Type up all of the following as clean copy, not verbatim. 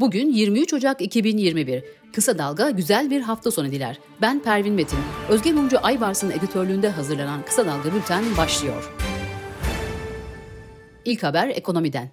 Bugün 23 Ocak 2021. Kısa Dalga güzel bir hafta sonu diler. Ben Pervin Metin. Özge Mumcu Aybars'ın editörlüğünde hazırlanan Kısa Dalga Bülten başlıyor. İlk haber ekonomiden.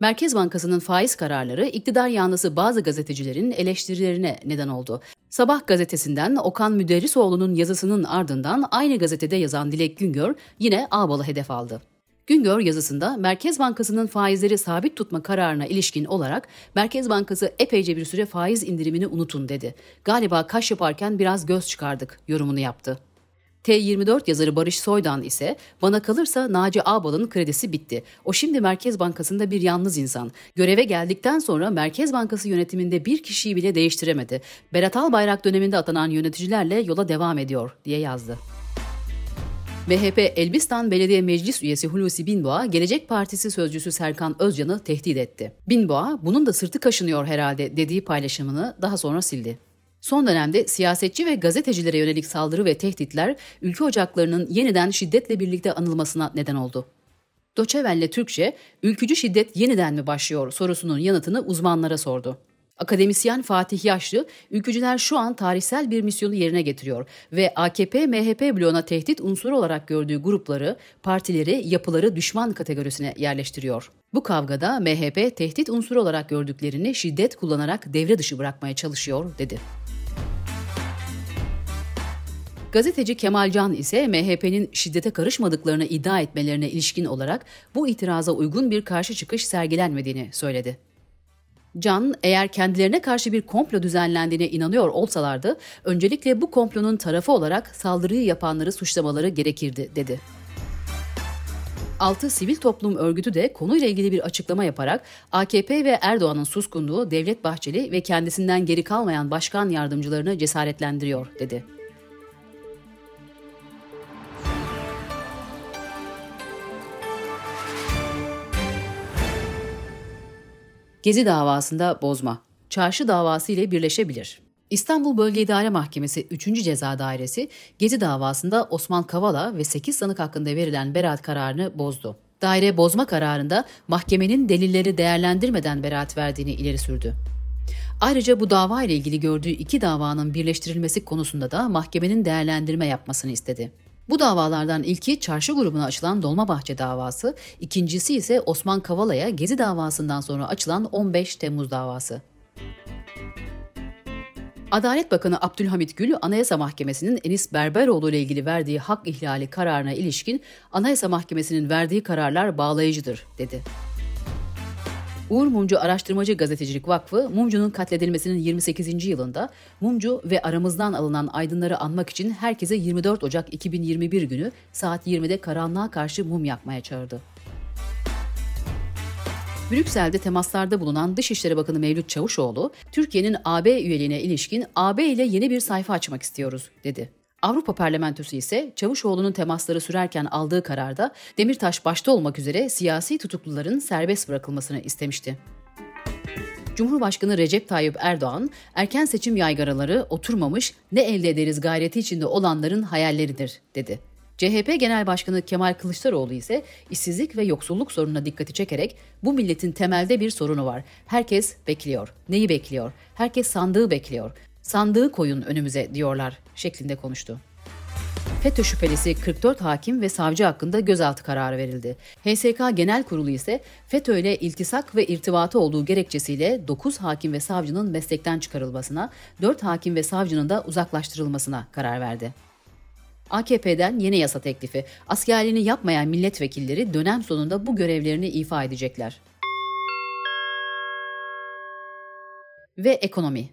Merkez Bankası'nın faiz kararları iktidar yanlısı bazı gazetecilerin eleştirilerine neden oldu. Sabah gazetesinden Okan Müderrisoğlu'nun yazısının ardından aynı gazetede yazan Dilek Güngör yine Ağbal'ı hedef aldı. Güngör yazısında Merkez Bankası'nın faizleri sabit tutma kararına ilişkin olarak Merkez Bankası epeyce bir süre faiz indirimini unutun dedi. Galiba kaş yaparken biraz göz çıkardık yorumunu yaptı. T24 yazarı Barış Soydan ise bana kalırsa Naci Ağbal'ın kredisi bitti. O şimdi Merkez Bankası'nda bir yalnız insan. Göreve geldikten sonra Merkez Bankası yönetiminde bir kişiyi bile değiştiremedi. Berat Albayrak döneminde atanan yöneticilerle yola devam ediyor diye yazdı. MHP Elbistan Belediye Meclis Üyesi Hulusi Binboğa, Gelecek Partisi sözcüsü Serkan Özcan'ı tehdit etti. Binboğa, bunun da sırtı kaşınıyor herhalde dediği paylaşımını daha sonra sildi. Son dönemde siyasetçi ve gazetecilere yönelik saldırı ve tehditler ülke ocaklarının yeniden şiddetle birlikte anılmasına neden oldu. Doçevel'le Türkçe, ülkücü şiddet yeniden mi başlıyor sorusunun yanıtını uzmanlara sordu. Akademisyen Fatih Yaşlı, ülkücüler şu an tarihsel bir misyonu yerine getiriyor ve AKP-MHP bloğuna tehdit unsuru olarak gördüğü grupları, partileri, yapıları düşman kategorisine yerleştiriyor. Bu kavgada MHP tehdit unsuru olarak gördüklerini şiddet kullanarak devre dışı bırakmaya çalışıyor dedi. Gazeteci Kemal Can ise MHP'nin şiddete karışmadıklarını iddia etmelerine ilişkin olarak bu itiraza uygun bir karşı çıkış sergilenmediğini söyledi. Can, eğer kendilerine karşı bir komplo düzenlendiğine inanıyor olsalardı, öncelikle bu komplonun tarafı olarak saldırıyı yapanları suçlamaları gerekirdi, dedi. 6 sivil toplum örgütü de konuyla ilgili bir açıklama yaparak AKP ve Erdoğan'ın suskunluğu Devlet Bahçeli ve kendisinden geri kalmayan başkan yardımcılarını cesaretlendiriyor, dedi. Gezi davasında bozma, Çarşı davası ile birleşebilir. İstanbul Bölge İdare Mahkemesi 3. Ceza Dairesi, Gezi davasında Osman Kavala ve 8 sanık hakkında verilen beraat kararını bozdu. Daire bozma kararında mahkemenin delilleri değerlendirmeden beraat verdiğini ileri sürdü. Ayrıca bu dava ile ilgili gördüğü iki davanın birleştirilmesi konusunda da mahkemenin değerlendirme yapmasını istedi. Bu davalardan ilki Çarşı grubuna açılan Dolma Bahçe davası, ikincisi ise Osman Kavala'ya Gezi davasından sonra açılan 15 Temmuz davası. Adalet Bakanı Abdülhamit Gül, Anayasa Mahkemesi'nin Enis Berberoğlu ile ilgili verdiği hak ihlali kararına ilişkin Anayasa Mahkemesi'nin verdiği kararlar bağlayıcıdır, dedi. Uğur Mumcu Araştırmacı Gazetecilik Vakfı, Mumcu'nun katledilmesinin 28. yılında Mumcu ve aramızdan alınan aydınları anmak için herkese 24 Ocak 2021 günü saat 20'de karanlığa karşı mum yakmaya çağırdı. Brüksel'de temaslarda bulunan Dışişleri Bakanı Mevlüt Çavuşoğlu, Türkiye'nin AB üyeliğine ilişkin AB ile yeni bir sayfa açmak istiyoruz, dedi. Avrupa Parlamentosu ise Çavuşoğlu'nun temasları sürerken aldığı kararda Demirtaş başta olmak üzere siyasi tutukluların serbest bırakılmasını istemişti. Cumhurbaşkanı Recep Tayyip Erdoğan, erken seçim yaygaraları oturmamış, ne elde ederiz gayreti içinde olanların hayalleridir, dedi. CHP Genel Başkanı Kemal Kılıçdaroğlu ise işsizlik ve yoksulluk sorununa dikkati çekerek bu milletin temelde bir sorunu var. Herkes bekliyor. Neyi bekliyor? Herkes sandığı bekliyor. Sandığı koyun önümüze diyorlar şeklinde konuştu. FETÖ şüphelisi 44 hakim ve savcı hakkında gözaltı kararı verildi. HSK Genel Kurulu ise FETÖ ile iltisak ve irtibatı olduğu gerekçesiyle 9 hakim ve savcının meslekten çıkarılmasına, 4 hakim ve savcının da uzaklaştırılmasına karar verdi. AKP'den yeni yasa teklifi. Askerliğini yapmayan milletvekilleri dönem sonunda bu görevlerini ifa edecekler. Ve ekonomi.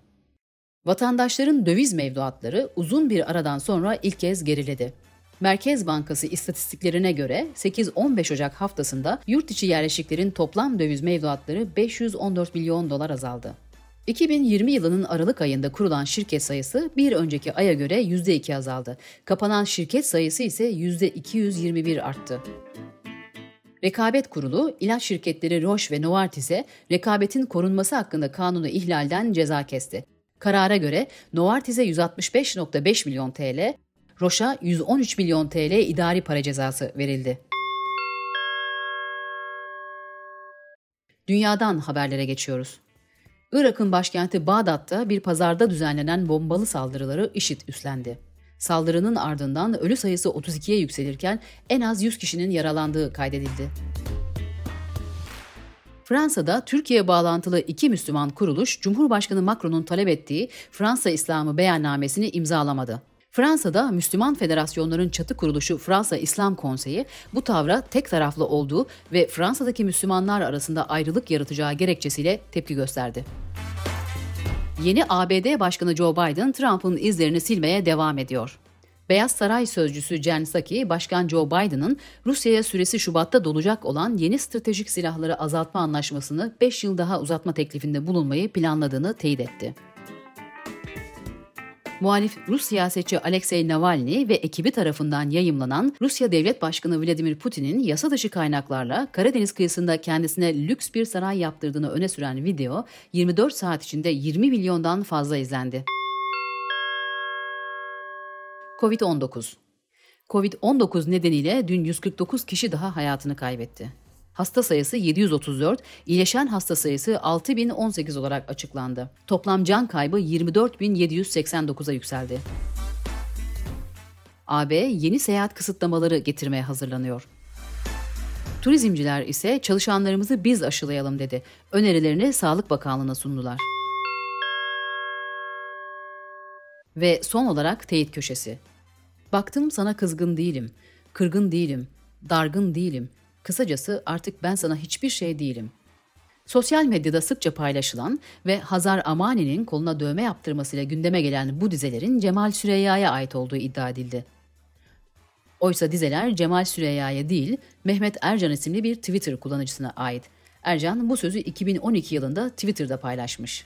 Vatandaşların döviz mevduatları uzun bir aradan sonra ilk kez geriledi. Merkez Bankası istatistiklerine göre 8-15 Ocak haftasında yurt içi yerleşiklerin toplam döviz mevduatları 514 milyon dolar azaldı. 2020 yılının Aralık ayında kurulan şirket sayısı bir önceki aya göre %2 azaldı. Kapanan şirket sayısı ise %221 arttı. Rekabet Kurulu, ilaç şirketleri Roche ve Novartis'e rekabetin korunması hakkında kanunu ihlalden ceza kesti. Karara göre Novartis'e 165,5 milyon TL, Roche'a 113 milyon TL idari para cezası verildi. Dünyadan haberlere geçiyoruz. Irak'ın başkenti Bağdat'ta bir pazarda düzenlenen bombalı saldırıları IŞİD üstlendi. Saldırının ardından ölü sayısı 32'ye yükselirken en az 100 kişinin yaralandığı kaydedildi. Fransa'da Türkiye bağlantılı iki Müslüman kuruluş, Cumhurbaşkanı Macron'un talep ettiği Fransa İslamı beyannamesini imzalamadı. Fransa'da Müslüman federasyonların çatı kuruluşu Fransa İslam Konseyi bu tavra tek taraflı olduğu ve Fransa'daki Müslümanlar arasında ayrılık yaratacağı gerekçesiyle tepki gösterdi. Yeni ABD Başkanı Joe Biden, Trump'ın izlerini silmeye devam ediyor. Beyaz Saray sözcüsü Jen Psaki, Başkan Joe Biden'ın Rusya'ya süresi Şubat'ta dolacak olan yeni stratejik silahları azaltma anlaşmasını 5 yıl daha uzatma teklifinde bulunmayı planladığını teyit etti. Muhalif Rus siyasetçi Alexei Navalny ve ekibi tarafından yayımlanan Rusya Devlet Başkanı Vladimir Putin'in yasa dışı kaynaklarla Karadeniz kıyısında kendisine lüks bir saray yaptırdığını öne süren video 24 saat içinde 20 milyondan fazla izlendi. Covid-19 nedeniyle dün 149 kişi daha hayatını kaybetti. Hasta sayısı 734, iyileşen hasta sayısı 6.018 olarak açıklandı. Toplam can kaybı 24.789'a yükseldi. AB yeni seyahat kısıtlamaları getirmeye hazırlanıyor. Turizmciler ise çalışanlarımızı biz aşılayalım dedi. Önerilerini Sağlık Bakanlığı'na sundular. Ve son olarak teyit köşesi. Baktım sana kızgın değilim, kırgın değilim, dargın değilim. Kısacası artık ben sana hiçbir şey değilim. Sosyal medyada sıkça paylaşılan ve Hazar Amani'nin koluna dövme yaptırmasıyla gündeme gelen bu dizelerin Cemal Süreyya'ya ait olduğu iddia edildi. Oysa dizeler Cemal Süreyya'ya değil, Mehmet Ercan isimli bir Twitter kullanıcısına ait. Ercan bu sözü 2012 yılında Twitter'da paylaşmış.